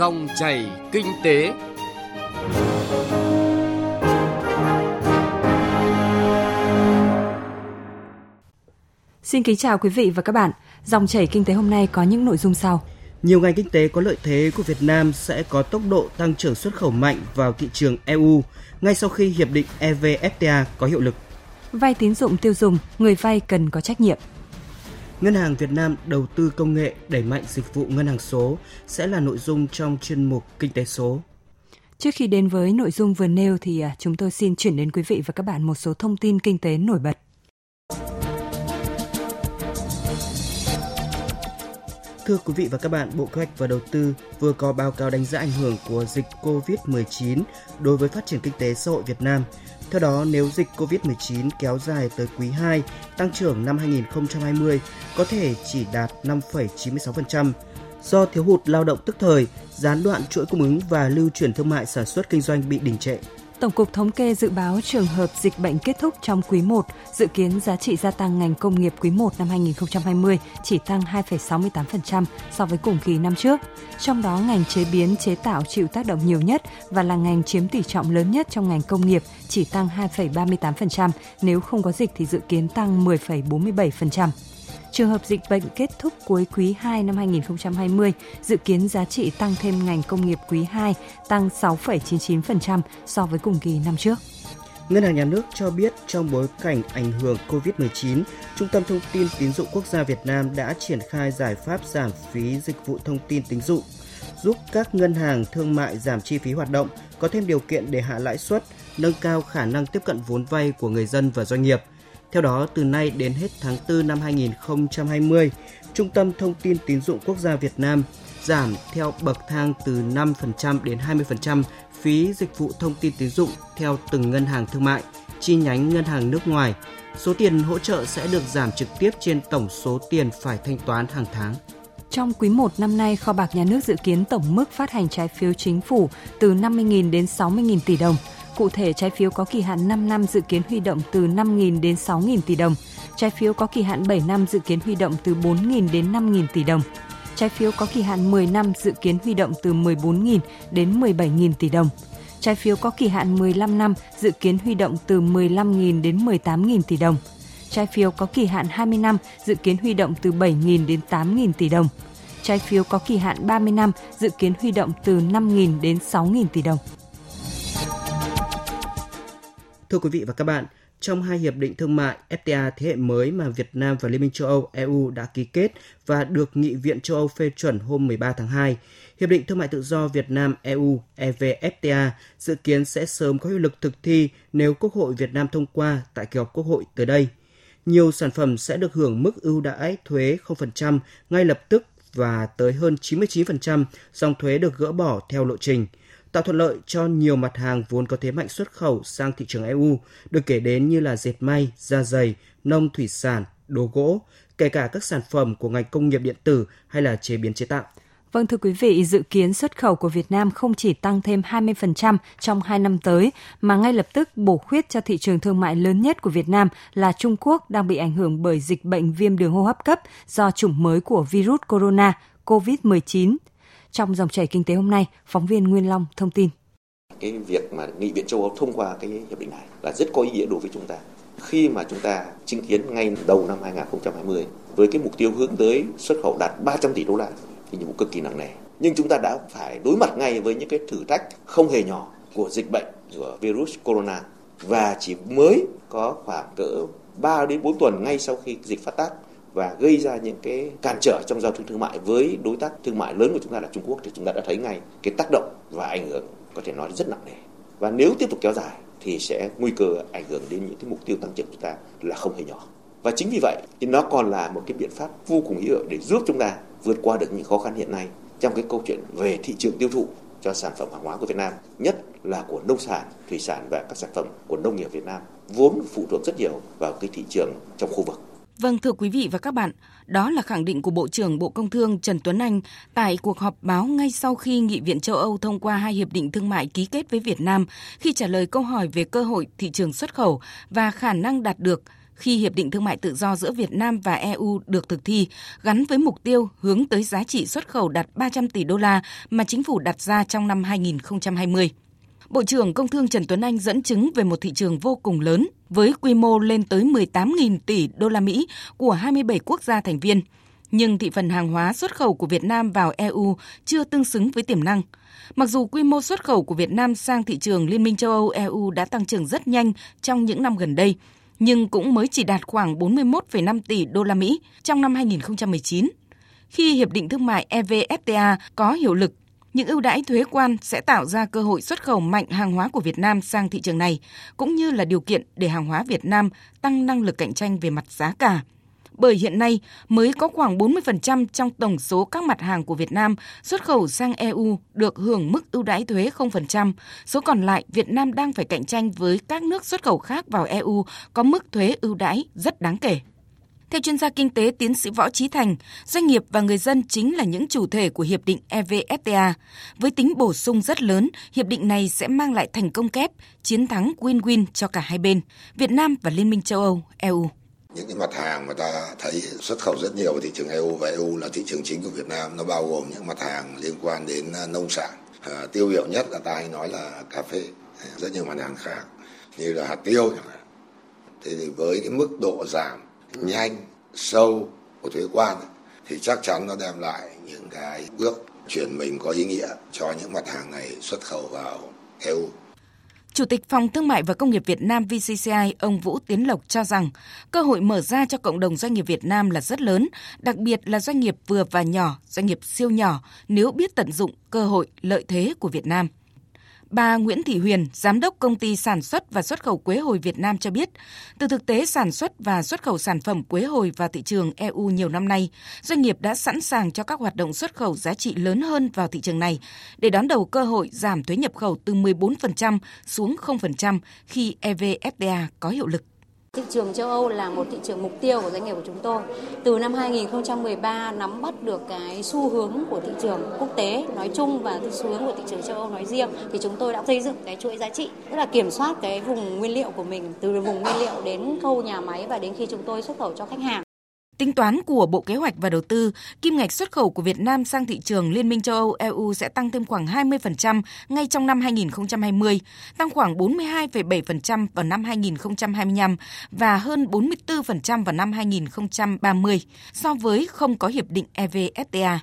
Dòng chảy kinh tế. Xin kính chào quý vị và các bạn. Dòng chảy kinh tế hôm nay có những nội dung sau. Nhiều ngành kinh tế có lợi thế của Việt Nam sẽ có tốc độ tăng trưởng xuất khẩu mạnh vào thị trường EU ngay sau khi hiệp định EVFTA có hiệu lực. Vay tín dụng tiêu dùng, người vay cần có trách nhiệm. Ngân hàng Việt Nam đầu tư công nghệ, đẩy mạnh dịch vụ ngân hàng số sẽ là nội dung trong chuyên mục Kinh tế số. Trước khi đến với nội dung vừa nêu thì chúng tôi xin chuyển đến quý vị và các bạn một số thông tin kinh tế nổi bật. Thưa quý vị và các bạn, Bộ Kế hoạch và Đầu tư vừa có báo cáo đánh giá ảnh hưởng của dịch COVID-19 đối với phát triển kinh tế xã hội Việt Nam. Theo đó, nếu dịch COVID-19 kéo dài tới quý 2, tăng trưởng năm 2020 có thể chỉ đạt 5,96%. Do thiếu hụt lao động tức thời, gián đoạn chuỗi cung ứng và lưu chuyển thương mại sản xuất kinh doanh bị đình trệ. Tổng cục Thống kê dự báo trường hợp dịch bệnh kết thúc trong quý 1, dự kiến giá trị gia tăng ngành công nghiệp quý 1 năm 2020 chỉ tăng 2,68% so với cùng kỳ năm trước. Trong đó, ngành chế biến, chế tạo chịu tác động nhiều nhất và là ngành chiếm tỷ trọng lớn nhất trong ngành công nghiệp, chỉ tăng 2,38%, nếu không có dịch thì dự kiến tăng 10,47%. Trường hợp dịch bệnh kết thúc cuối quý 2 năm 2020, dự kiến giá trị tăng thêm ngành công nghiệp quý 2 tăng 6,99% so với cùng kỳ năm trước. Ngân hàng Nhà nước cho biết trong bối cảnh ảnh hưởng COVID-19, Trung tâm Thông tin Tín dụng Quốc gia Việt Nam đã triển khai giải pháp giảm phí dịch vụ thông tin tín dụng, giúp các ngân hàng thương mại giảm chi phí hoạt động, có thêm điều kiện để hạ lãi suất, nâng cao khả năng tiếp cận vốn vay của người dân và doanh nghiệp. Theo đó, từ nay đến hết tháng 4 năm 2020, Trung tâm Thông tin Tín dụng Quốc gia Việt Nam giảm theo bậc thang từ 5% đến 20% phí dịch vụ thông tin tín dụng theo từng ngân hàng thương mại, chi nhánh ngân hàng nước ngoài. Số tiền hỗ trợ sẽ được giảm trực tiếp trên tổng số tiền phải thanh toán hàng tháng. Trong quý 1 năm nay, Kho bạc Nhà nước dự kiến tổng mức phát hành trái phiếu chính phủ từ 50.000 đến 60.000 tỷ đồng. Cụ thể, trái phiếu có kỳ hạn 5 năm dự kiến huy động từ 5.000 đến 6.000 tỷ đồng. Trái phiếu có kỳ hạn 7 năm dự kiến huy động từ 4.000 đến 5.000 tỷ đồng. Trái phiếu có kỳ hạn 10 năm dự kiến huy động từ 14.000 đến 17.000 tỷ đồng. Trái phiếu có kỳ hạn 15 năm dự kiến huy động từ 15.000 đến 18.000 tỷ đồng. Trái phiếu có kỳ hạn 20 năm dự kiến huy động từ 7.000 đến 8.000 tỷ đồng. Trái phiếu có kỳ hạn 30 năm dự kiến huy động từ 5.000 đến 6.000 tỷ đồng. Thưa quý vị và các bạn, trong hai hiệp định thương mại FTA thế hệ mới mà Việt Nam và Liên minh châu Âu EU đã ký kết và được Nghị viện châu Âu phê chuẩn hôm 13 tháng 2, Hiệp định Thương mại Tự do Việt Nam EU EVFTA dự kiến sẽ sớm có hiệu lực thực thi nếu Quốc hội Việt Nam thông qua tại kỳ họp Quốc hội tới đây. Nhiều sản phẩm sẽ được hưởng mức ưu đãi thuế 0% ngay lập tức và tới hơn 99% dòng thuế được gỡ bỏ theo lộ trình, tạo thuận lợi cho nhiều mặt hàng vốn có thế mạnh xuất khẩu sang thị trường EU, được kể đến như là dệt may, da giày, nông thủy sản, đồ gỗ, kể cả các sản phẩm của ngành công nghiệp điện tử hay là chế biến chế tạo. Vâng, thưa quý vị, dự kiến xuất khẩu của Việt Nam không chỉ tăng thêm 20% trong 2 năm tới, mà ngay lập tức bổ khuyết cho thị trường thương mại lớn nhất của Việt Nam là Trung Quốc đang bị ảnh hưởng bởi dịch bệnh viêm đường hô hấp cấp do chủng mới của virus corona, COVID-19. Trong dòng chảy kinh tế hôm nay, phóng viên Nguyên Long thông tin. Cái việc mà Nghị viện châu Âu thông qua cái hiệp định này là rất có ý nghĩa đối với chúng ta. Khi mà chúng ta chứng kiến ngay đầu năm 2020 với cái mục tiêu hướng tới xuất khẩu đạt 300 tỷ đô la thì nhiệm vụ cực kỳ nặng nề. Nhưng chúng ta đã phải đối mặt ngay với những cái thử thách không hề nhỏ của dịch bệnh, của virus corona, và chỉ mới có khoảng cỡ 3 đến 4 tuần ngay sau khi dịch phát tác và gây ra những cái cản trở trong giao thương thương mại với đối tác thương mại lớn của chúng ta là Trung Quốc, thì chúng ta đã thấy ngay cái tác động và ảnh hưởng có thể nói rất nặng nề. Và nếu tiếp tục kéo dài thì sẽ nguy cơ ảnh hưởng đến những cái mục tiêu tăng trưởng của chúng ta là không hề nhỏ. Và chính vì vậy thì nó còn là một cái biện pháp vô cùng hữu hiệu để giúp chúng ta vượt qua được những khó khăn hiện nay trong cái câu chuyện về thị trường tiêu thụ cho sản phẩm hàng hóa của Việt Nam, nhất là của nông sản, thủy sản và các sản phẩm của nông nghiệp Việt Nam vốn phụ thuộc rất nhiều vào cái thị trường trong khu vực. Vâng, thưa quý vị và các bạn, đó là khẳng định của Bộ trưởng Bộ Công Thương Trần Tuấn Anh tại cuộc họp báo ngay sau khi Nghị viện châu Âu thông qua hai hiệp định thương mại ký kết với Việt Nam, khi trả lời câu hỏi về cơ hội thị trường xuất khẩu và khả năng đạt được khi Hiệp định Thương mại Tự do giữa Việt Nam và EU được thực thi, gắn với mục tiêu hướng tới giá trị xuất khẩu đạt 300 tỷ đô la mà chính phủ đặt ra trong năm 2020. Bộ trưởng Công Thương Trần Tuấn Anh dẫn chứng về một thị trường vô cùng lớn với quy mô lên tới 18.000 tỷ đô la Mỹ của 27 quốc gia thành viên. Nhưng thị phần hàng hóa xuất khẩu của Việt Nam vào EU chưa tương xứng với tiềm năng. Mặc dù quy mô xuất khẩu của Việt Nam sang thị trường Liên minh châu Âu EU đã tăng trưởng rất nhanh trong những năm gần đây, nhưng cũng mới chỉ đạt khoảng 41,5 tỷ đô la Mỹ trong năm 2019. Khi Hiệp định Thương mại EVFTA có hiệu lực, những ưu đãi thuế quan sẽ tạo ra cơ hội xuất khẩu mạnh hàng hóa của Việt Nam sang thị trường này, cũng như là điều kiện để hàng hóa Việt Nam tăng năng lực cạnh tranh về mặt giá cả. Bởi hiện nay mới có khoảng 40% trong tổng số các mặt hàng của Việt Nam xuất khẩu sang EU được hưởng mức ưu đãi thuế 0%. Số còn lại, Việt Nam đang phải cạnh tranh với các nước xuất khẩu khác vào EU có mức thuế ưu đãi rất đáng kể. Theo chuyên gia kinh tế tiến sĩ Võ Trí Thành, doanh nghiệp và người dân chính là những chủ thể của Hiệp định EVFTA. Với tính bổ sung rất lớn, Hiệp định này sẽ mang lại thành công kép, chiến thắng win-win cho cả hai bên, Việt Nam và Liên minh châu Âu, EU. Những cái mặt hàng mà ta thấy xuất khẩu rất nhiều vào thị trường EU, và EU là thị trường chính của Việt Nam, nó bao gồm những mặt hàng liên quan đến nông sản. Tiêu biểu nhất là ta hay nói là cà phê, rất nhiều mặt hàng khác như là hạt tiêu. Thế thì với cái mức độ giảm nhanh, sâu của thuế quan thì chắc chắn nó đem lại những cái bước chuyển mình có ý nghĩa cho những mặt hàng này xuất khẩu vào EU. Chủ tịch Phòng Thương mại và Công nghiệp Việt Nam VCCI, ông Vũ Tiến Lộc cho rằng cơ hội mở ra cho cộng đồng doanh nghiệp Việt Nam là rất lớn, đặc biệt là doanh nghiệp vừa và nhỏ, doanh nghiệp siêu nhỏ nếu biết tận dụng cơ hội lợi thế của Việt Nam. Bà Nguyễn Thị Huyền, Giám đốc Công ty Sản xuất và Xuất khẩu Quế hồi Việt Nam cho biết, từ thực tế sản xuất và xuất khẩu sản phẩm quế hồi vào thị trường EU nhiều năm nay, doanh nghiệp đã sẵn sàng cho các hoạt động xuất khẩu giá trị lớn hơn vào thị trường này để đón đầu cơ hội giảm thuế nhập khẩu từ 14% xuống 0% khi EVFTA có hiệu lực. Thị trường châu Âu là một thị trường mục tiêu của doanh nghiệp của chúng tôi. Từ năm 2013 nắm bắt được cái xu hướng của thị trường quốc tế nói chung và xu hướng của thị trường châu Âu nói riêng, thì chúng tôi đã xây dựng cái chuỗi giá trị, tức là kiểm soát cái vùng nguyên liệu của mình, từ vùng nguyên liệu đến khâu nhà máy và đến khi chúng tôi xuất khẩu cho khách hàng. Tính toán của Bộ Kế hoạch và Đầu tư, kim ngạch xuất khẩu của Việt Nam sang thị trường Liên minh châu Âu EU sẽ tăng thêm khoảng 20% ngay trong năm 2020, tăng khoảng 42,7% vào năm 2025 và hơn 44% vào năm 2030 so với không có hiệp định EVFTA.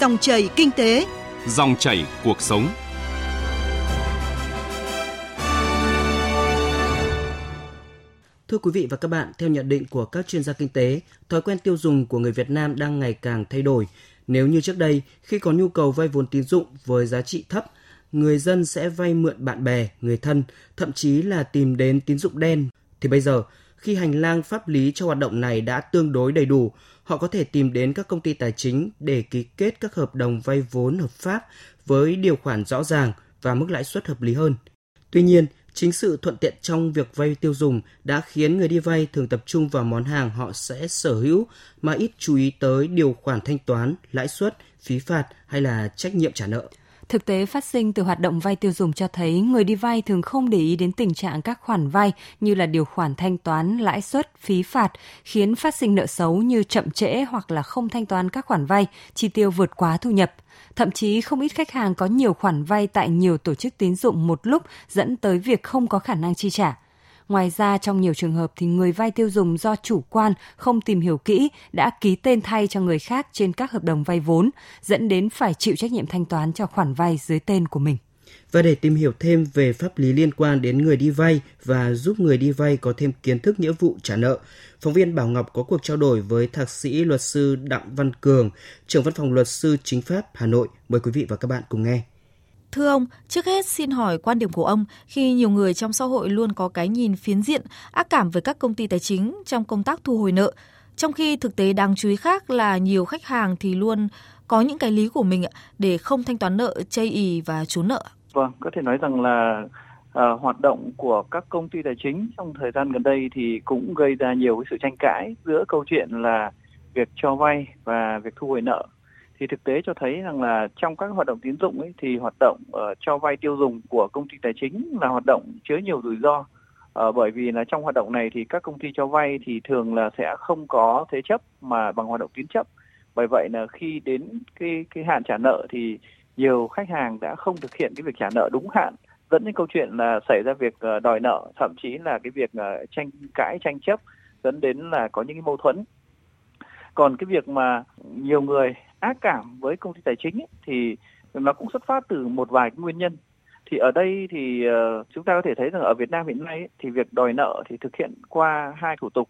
Dòng chảy kinh tế, dòng chảy cuộc sống. Thưa quý vị và các bạn, theo nhận định của các chuyên gia kinh tế, thói quen tiêu dùng của người Việt Nam đang ngày càng thay đổi. Nếu như trước đây, khi có nhu cầu vay vốn tín dụng với giá trị thấp, người dân sẽ vay mượn bạn bè, người thân, thậm chí là tìm đến tín dụng đen. Thì bây giờ, khi hành lang pháp lý cho hoạt động này đã tương đối đầy đủ, họ có thể tìm đến các công ty tài chính để ký kết các hợp đồng vay vốn hợp pháp với điều khoản rõ ràng và mức lãi suất hợp lý hơn. Tuy nhiên, chính sự thuận tiện trong việc vay tiêu dùng đã khiến người đi vay thường tập trung vào món hàng họ sẽ sở hữu mà ít chú ý tới điều khoản thanh toán, lãi suất, phí phạt hay là trách nhiệm trả nợ. Thực tế phát sinh từ hoạt động vay tiêu dùng cho thấy người đi vay thường không để ý đến tình trạng các khoản vay như là điều khoản thanh toán, lãi suất, phí phạt, khiến phát sinh nợ xấu như chậm trễ hoặc là không thanh toán các khoản vay, chi tiêu vượt quá thu nhập. Thậm chí không ít khách hàng có nhiều khoản vay tại nhiều tổ chức tín dụng một lúc, dẫn tới việc không có khả năng chi trả. Ngoài ra, trong nhiều trường hợp thì người vay tiêu dùng do chủ quan, không tìm hiểu kỹ đã ký tên thay cho người khác trên các hợp đồng vay vốn, dẫn đến phải chịu trách nhiệm thanh toán cho khoản vay dưới tên của mình. Và để tìm hiểu thêm về pháp lý liên quan đến người đi vay và giúp người đi vay có thêm kiến thức nghĩa vụ trả nợ, phóng viên Bảo Ngọc có cuộc trao đổi với thạc sĩ luật sư Đặng Văn Cường, trưởng văn phòng luật sư chính pháp Hà Nội. Mời quý vị và các bạn cùng nghe. Thưa ông, trước hết xin hỏi quan điểm của ông khi nhiều người trong xã hội luôn có cái nhìn phiến diện, ác cảm với các công ty tài chính trong công tác thu hồi nợ. Trong khi thực tế đáng chú ý khác là nhiều khách hàng thì luôn có những cái lý của mình để không thanh toán nợ, chây ì và trốn nợ. Vâng, có thể nói rằng là hoạt động của các công ty tài chính trong thời gian gần đây thì cũng gây ra nhiều cái sự tranh cãi giữa câu chuyện là việc cho vay và việc thu hồi nợ. thì thực tế cho thấy rằng là trong các hoạt động tín dụng ấy, thì hoạt động cho vay tiêu dùng của công ty tài chính là hoạt động chứa nhiều rủi ro, bởi vì là trong hoạt động này thì các công ty cho vay thì thường là sẽ không có thế chấp mà bằng hoạt động tín chấp. Bởi vậy là khi đến cái hạn trả nợ thì nhiều khách hàng đã không thực hiện cái việc trả nợ đúng hạn, dẫn đến câu chuyện là xảy ra việc đòi nợ, thậm chí là cái việc tranh cãi tranh chấp, dẫn đến là có những cái mâu thuẫn. Còn cái việc mà nhiều người ác cảm với công ty tài chính ấy, thì nó cũng xuất phát từ một vài cái nguyên nhân. Thì ở đây thì chúng ta có thể thấy rằng ở Việt Nam hiện nay ấy, thì việc đòi nợ thì thực hiện qua hai thủ tục.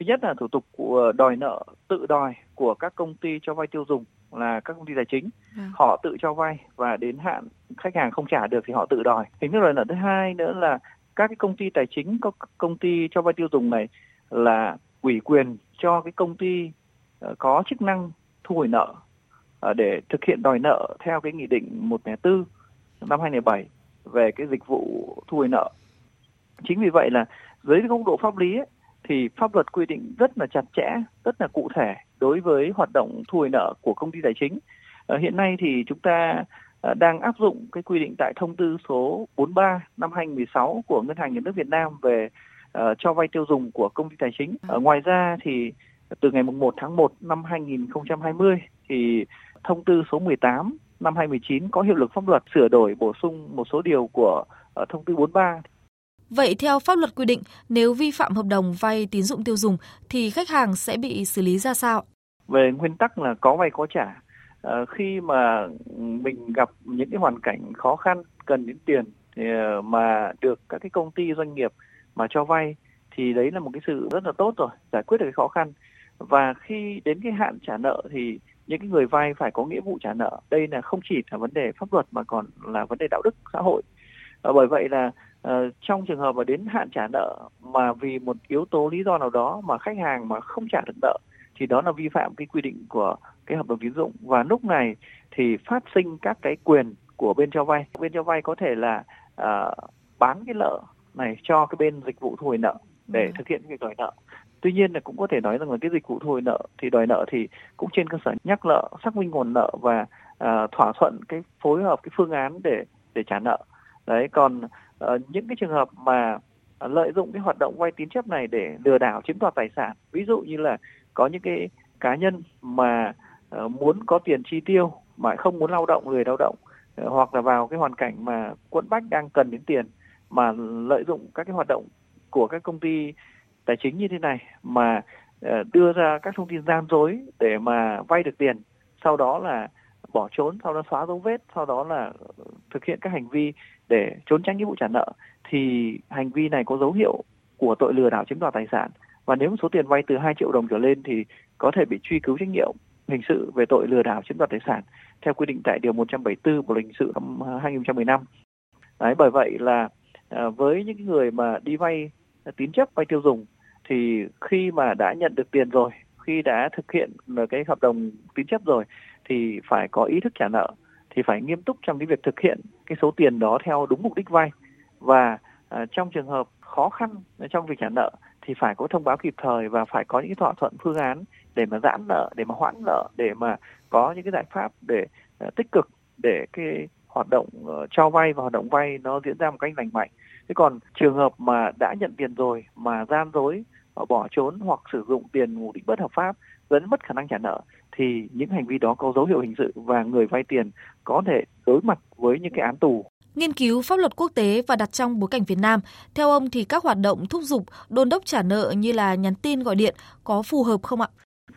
Thứ nhất là thủ tục của đòi nợ tự đòi của các công ty cho vay tiêu dùng là các công ty tài chính. Họ tự cho vay và đến hạn khách hàng không trả được thì họ tự đòi. Hình thức đòi nợ thứ hai nữa là các cái công ty tài chính, các công ty cho vay tiêu dùng này là ủy quyền cho cái công ty có chức năng thu hồi nợ để thực hiện đòi nợ theo cái nghị định 104 năm 2007 về cái dịch vụ thu hồi nợ. Chính vì vậy là dưới góc độ pháp lý ấy, thì pháp luật quy định rất là chặt chẽ, rất là cụ thể đối với hoạt động thu hồi nợ của công ty tài chính. Hiện nay thì chúng ta đang áp dụng cái quy định tại thông tư số 43 năm 2016 của Ngân hàng Nhà nước Việt Nam về cho vay tiêu dùng của công ty tài chính. Ngoài ra thì từ ngày 1 tháng 1 năm 2020 thì thông tư số 18 năm 2019 có hiệu lực pháp luật, sửa đổi bổ sung một số điều của thông tư 43. Vậy theo pháp luật quy định, nếu vi phạm hợp đồng vay tín dụng tiêu dùng thì khách hàng sẽ bị xử lý ra sao? Về nguyên tắc là có vay có trả. Khi mà mình gặp những cái hoàn cảnh khó khăn cần đến tiền thì mà được các cái công ty doanh nghiệp mà cho vay thì đấy là một cái sự rất là tốt rồi, giải quyết được cái khó khăn. Và khi đến cái hạn trả nợ thì những cái người vay phải có nghĩa vụ trả nợ. Đây là không chỉ là vấn đề pháp luật mà còn là vấn đề đạo đức xã hội. Bởi vậy là trong trường hợp mà đến hạn trả nợ mà vì một yếu tố lý do nào đó mà khách hàng mà không trả được nợ thì đó là vi phạm cái quy định của cái hợp đồng tín dụng, và lúc này thì phát sinh các cái quyền của bên cho vay. Bên cho vay có thể là bán cái nợ này cho cái bên dịch vụ thu hồi nợ để thực hiện việc đòi nợ. Tuy nhiên là cũng có thể nói rằng là cái dịch vụ thu hồi nợ thì đòi nợ thì cũng trên cơ sở nhắc nợ, xác minh nguồn nợ và thỏa thuận cái phối hợp cái phương án để trả nợ. Đấy, còn những cái trường hợp mà lợi dụng cái hoạt động vay tín chấp này để lừa đảo chiếm đoạt tài sản, ví dụ như là có những cái cá nhân mà muốn có tiền chi tiêu mà không muốn lao động, lười lao động, hoặc là vào cái hoàn cảnh mà quẫn bách đang cần đến tiền mà lợi dụng các cái hoạt động của các công ty tài chính như thế này mà đưa ra các thông tin gian dối để mà vay được tiền, sau đó là bỏ trốn, sau đó xóa dấu vết, sau đó là thực hiện các hành vi để trốn tránh nghĩa vụ trả nợ, thì hành vi này có dấu hiệu của tội lừa đảo chiếm đoạt tài sản, và nếu số tiền vay từ 2 triệu đồng trở lên thì có thể bị truy cứu trách nhiệm hình sự về tội lừa đảo chiếm đoạt tài sản theo quy định tại điều 174 Bộ luật hình sự năm 2015. Đấy, bởi vậy là với những người mà đi vay tín chấp, vay tiêu dùng thì khi mà đã nhận được tiền rồi, khi đã thực hiện cái hợp đồng tín chấp rồi thì phải có ý thức trả nợ, thì phải nghiêm túc trong cái việc thực hiện cái số tiền đó theo đúng mục đích vay, và trong trường hợp khó khăn trong việc trả nợ thì phải có thông báo kịp thời và phải có những thỏa thuận phương án để mà giãn nợ, để mà hoãn nợ, để mà có những cái giải pháp để tích cực để cái hoạt động cho vay và hoạt động vay nó diễn ra một cách lành mạnh. Thế còn trường hợp mà đã nhận tiền rồi mà gian dối, bỏ trốn hoặc sử dụng tiền mục đích bất hợp pháp dẫn mất khả năng trả nợ thì những hành vi đó có dấu hiệu hình sự và người vay tiền có thể đối mặt với những cái án tù. Nghiên cứu pháp luật quốc tế và đặt trong bối cảnh Việt Nam, theo ông thì các hoạt động thúc giục, đôn đốc trả nợ như là nhắn tin, gọi điện có phù hợp không ạ?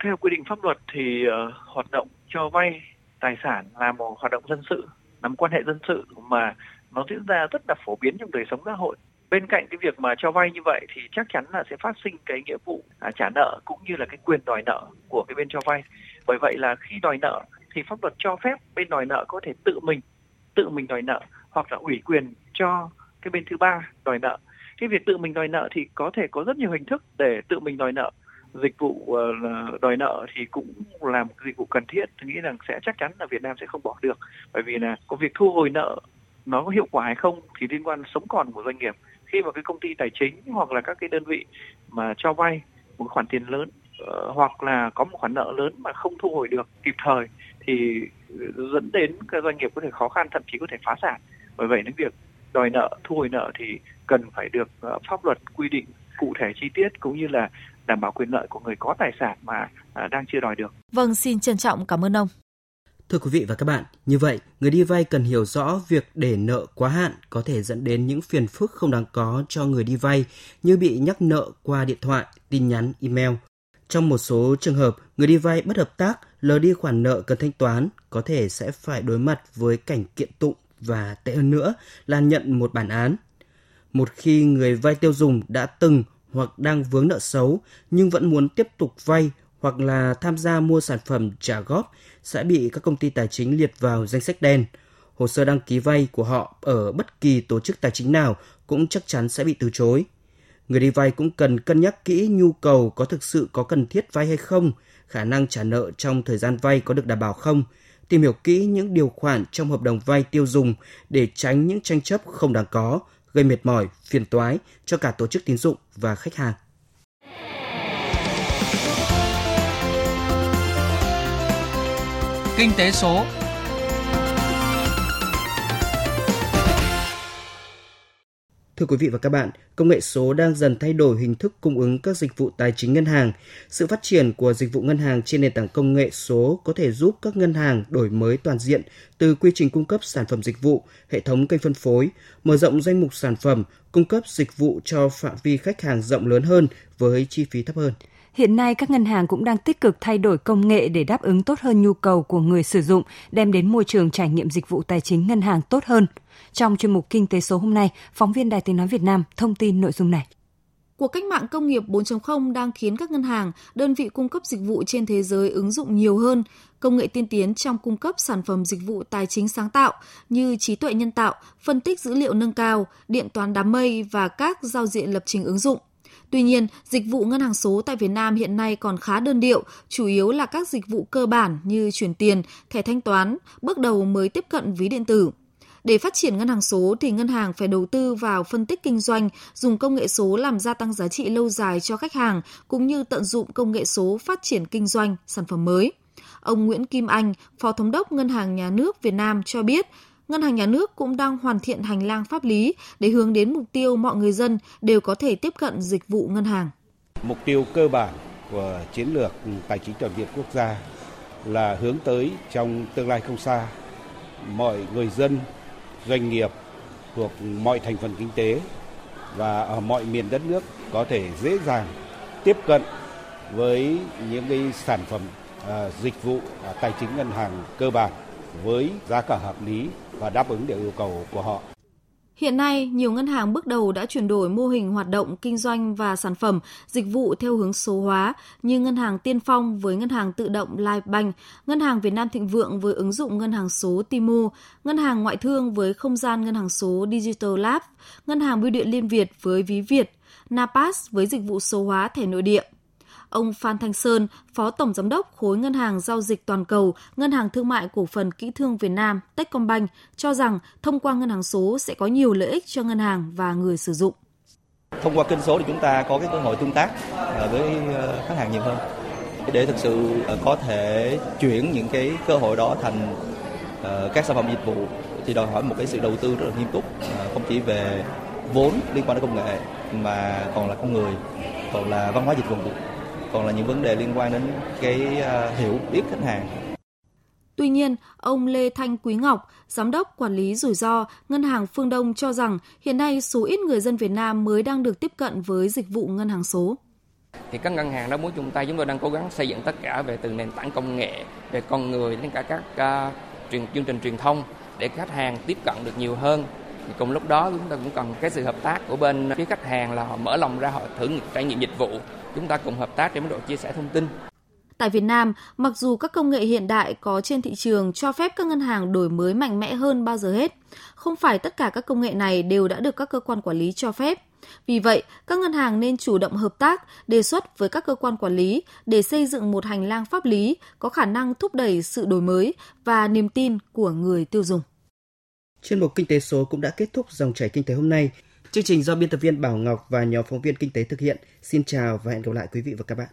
Theo quy định pháp luật thì hoạt động cho vay tài sản là một hoạt động dân sự, là một quan hệ dân sự mà nó diễn ra rất là phổ biến trong đời sống xã hội. Bên cạnh cái việc mà cho vay như vậy thì chắc chắn là sẽ phát sinh cái nghĩa vụ trả nợ cũng như là cái quyền đòi nợ của cái bên cho vay. Bởi vậy là khi đòi nợ thì pháp luật cho phép bên đòi nợ có thể tự mình đòi nợ hoặc là ủy quyền cho cái bên thứ ba đòi nợ. Cái việc tự mình đòi nợ thì có thể có rất nhiều hình thức để tự mình đòi nợ. Dịch vụ đòi nợ thì cũng là một dịch vụ cần thiết. Tôi nghĩ rằng sẽ chắc chắn là Việt Nam sẽ không bỏ được. Bởi vì là có việc thu hồi nợ nó có hiệu quả hay không thì liên quan sống còn của doanh nghiệp. Khi mà cái công ty tài chính hoặc là các cái đơn vị mà cho vay một khoản tiền lớn hoặc là có một khoản nợ lớn mà không thu hồi được kịp thời thì dẫn đến các doanh nghiệp có thể khó khăn, thậm chí có thể phá sản. Bởi vậy nên việc đòi nợ, thu hồi nợ thì cần phải được pháp luật quy định cụ thể chi tiết, cũng như là đảm bảo quyền lợi của người có tài sản mà đang chưa đòi được. Vâng, xin trân trọng cảm ơn ông. Thưa quý vị và các bạn, như vậy người đi vay cần hiểu rõ việc để nợ quá hạn có thể dẫn đến những phiền phức không đáng có cho người đi vay, như bị nhắc nợ qua điện thoại, tin nhắn, email. Trong một số trường hợp, người đi vay bất hợp tác, lờ đi khoản nợ cần thanh toán, có thể sẽ phải đối mặt với cảnh kiện tụng và tệ hơn nữa là nhận một bản án. Một khi người vay tiêu dùng đã từng hoặc đang vướng nợ xấu nhưng vẫn muốn tiếp tục vay hoặc là tham gia mua sản phẩm trả góp sẽ bị các công ty tài chính liệt vào danh sách đen. Hồ sơ đăng ký vay của họ ở bất kỳ tổ chức tài chính nào cũng chắc chắn sẽ bị từ chối. Người đi vay cũng cần cân nhắc kỹ nhu cầu có thực sự có cần thiết vay hay không, khả năng trả nợ trong thời gian vay có được đảm bảo không, tìm hiểu kỹ những điều khoản trong hợp đồng vay tiêu dùng để tránh những tranh chấp không đáng có, gây mệt mỏi, phiền toái cho cả tổ chức tín dụng và khách hàng. Kinh tế số. Thưa quý vị và các bạn, công nghệ số đang dần thay đổi hình thức cung ứng các dịch vụ tài chính ngân hàng. Sự phát triển của dịch vụ ngân hàng trên nền tảng công nghệ số có thể giúp các ngân hàng đổi mới toàn diện từ quy trình cung cấp sản phẩm dịch vụ, hệ thống kênh phân phối, mở rộng danh mục sản phẩm, cung cấp dịch vụ cho phạm vi khách hàng rộng lớn hơn với chi phí thấp hơn. Hiện nay, các ngân hàng cũng đang tích cực thay đổi công nghệ để đáp ứng tốt hơn nhu cầu của người sử dụng, đem đến môi trường trải nghiệm dịch vụ tài chính ngân hàng tốt hơn. Trong chuyên mục Kinh tế số hôm nay, phóng viên Đài Tiếng Nói Việt Nam thông tin nội dung này. Cuộc cách mạng công nghiệp 4.0 đang khiến các ngân hàng, đơn vị cung cấp dịch vụ trên thế giới ứng dụng nhiều hơn công nghệ tiên tiến trong cung cấp sản phẩm dịch vụ tài chính sáng tạo như trí tuệ nhân tạo, phân tích dữ liệu nâng cao, điện toán đám mây và các giao diện lập trình ứng dụng. Tuy nhiên, dịch vụ ngân hàng số tại Việt Nam hiện nay còn khá đơn điệu, chủ yếu là các dịch vụ cơ bản như chuyển tiền, thẻ thanh toán, bước đầu mới tiếp cận ví điện tử. Để phát triển ngân hàng số thì ngân hàng phải đầu tư vào phân tích kinh doanh, dùng công nghệ số làm gia tăng giá trị lâu dài cho khách hàng, cũng như tận dụng công nghệ số phát triển kinh doanh, sản phẩm mới. Ông Nguyễn Kim Anh, Phó Thống đốc Ngân hàng Nhà nước Việt Nam cho biết, Ngân hàng Nhà nước cũng đang hoàn thiện hành lang pháp lý để hướng đến mục tiêu mọi người dân đều có thể tiếp cận dịch vụ ngân hàng. Mục tiêu cơ bản của chiến lược tài chính toàn diện quốc gia là hướng tới trong tương lai không xa, mọi người dân, doanh nghiệp thuộc mọi thành phần kinh tế và ở mọi miền đất nước có thể dễ dàng tiếp cận với những cái sản phẩm dịch vụ tài chính ngân hàng cơ bản với giá cả hợp lý và đáp ứng được yêu cầu của họ. Hiện nay, nhiều ngân hàng bước đầu đã chuyển đổi mô hình hoạt động kinh doanh và sản phẩm, dịch vụ theo hướng số hóa như Ngân hàng Tiên Phong với ngân hàng tự động LiveBank, Ngân hàng Việt Nam Thịnh Vượng với ứng dụng ngân hàng số Timo, Ngân hàng Ngoại thương với không gian ngân hàng số Digital Lab, Ngân hàng Bưu điện Liên Việt với Ví Việt, NAPAS với dịch vụ số hóa thẻ nội địa. Ông Phan Thanh Sơn, Phó Tổng Giám đốc khối Ngân hàng Giao dịch Toàn cầu, Ngân hàng Thương mại Cổ phần Kỹ thương Việt Nam, Techcombank, cho rằng thông qua ngân hàng số sẽ có nhiều lợi ích cho ngân hàng và người sử dụng. Thông qua kênh số thì chúng ta có cái cơ hội tương tác với khách hàng nhiều hơn để thực sự có thể chuyển những cái cơ hội đó thành các sản phẩm dịch vụ thì đòi hỏi một cái sự đầu tư rất là nghiêm túc, không chỉ về vốn liên quan đến công nghệ mà còn là con người, còn là văn hóa dịch vụ, còn là những vấn đề liên quan đến cái hiểu biết khách hàng. Tuy nhiên, ông Lê Thanh Quý Ngọc, Giám đốc Quản lý Rủi ro Ngân hàng Phương Đông cho rằng hiện nay số ít người dân Việt Nam mới đang được tiếp cận với dịch vụ ngân hàng số. Thì các ngân hàng đã muốn chung tay, chúng tôi đang cố gắng xây dựng tất cả về từ nền tảng công nghệ, về con người đến cả các chương trình truyền thông để khách hàng tiếp cận được nhiều hơn. Thì cùng lúc đó chúng ta cũng cần cái sự hợp tác của bên phía khách hàng là họ mở lòng ra, họ thử trải nghiệm dịch vụ. Chúng ta cùng hợp tác để mức độ chia sẻ thông tin. Tại Việt Nam, mặc dù các công nghệ hiện đại có trên thị trường cho phép các ngân hàng đổi mới mạnh mẽ hơn bao giờ hết, không phải tất cả các công nghệ này đều đã được các cơ quan quản lý cho phép. Vì vậy, các ngân hàng nên chủ động hợp tác, đề xuất với các cơ quan quản lý để xây dựng một hành lang pháp lý có khả năng thúc đẩy sự đổi mới và niềm tin của người tiêu dùng. Chuyên mục Kinh tế số cũng đã kết thúc dòng chảy kinh tế hôm nay. Chương trình do biên tập viên Bảo Ngọc và nhóm phóng viên kinh tế thực hiện. Xin chào và hẹn gặp lại quý vị và các bạn.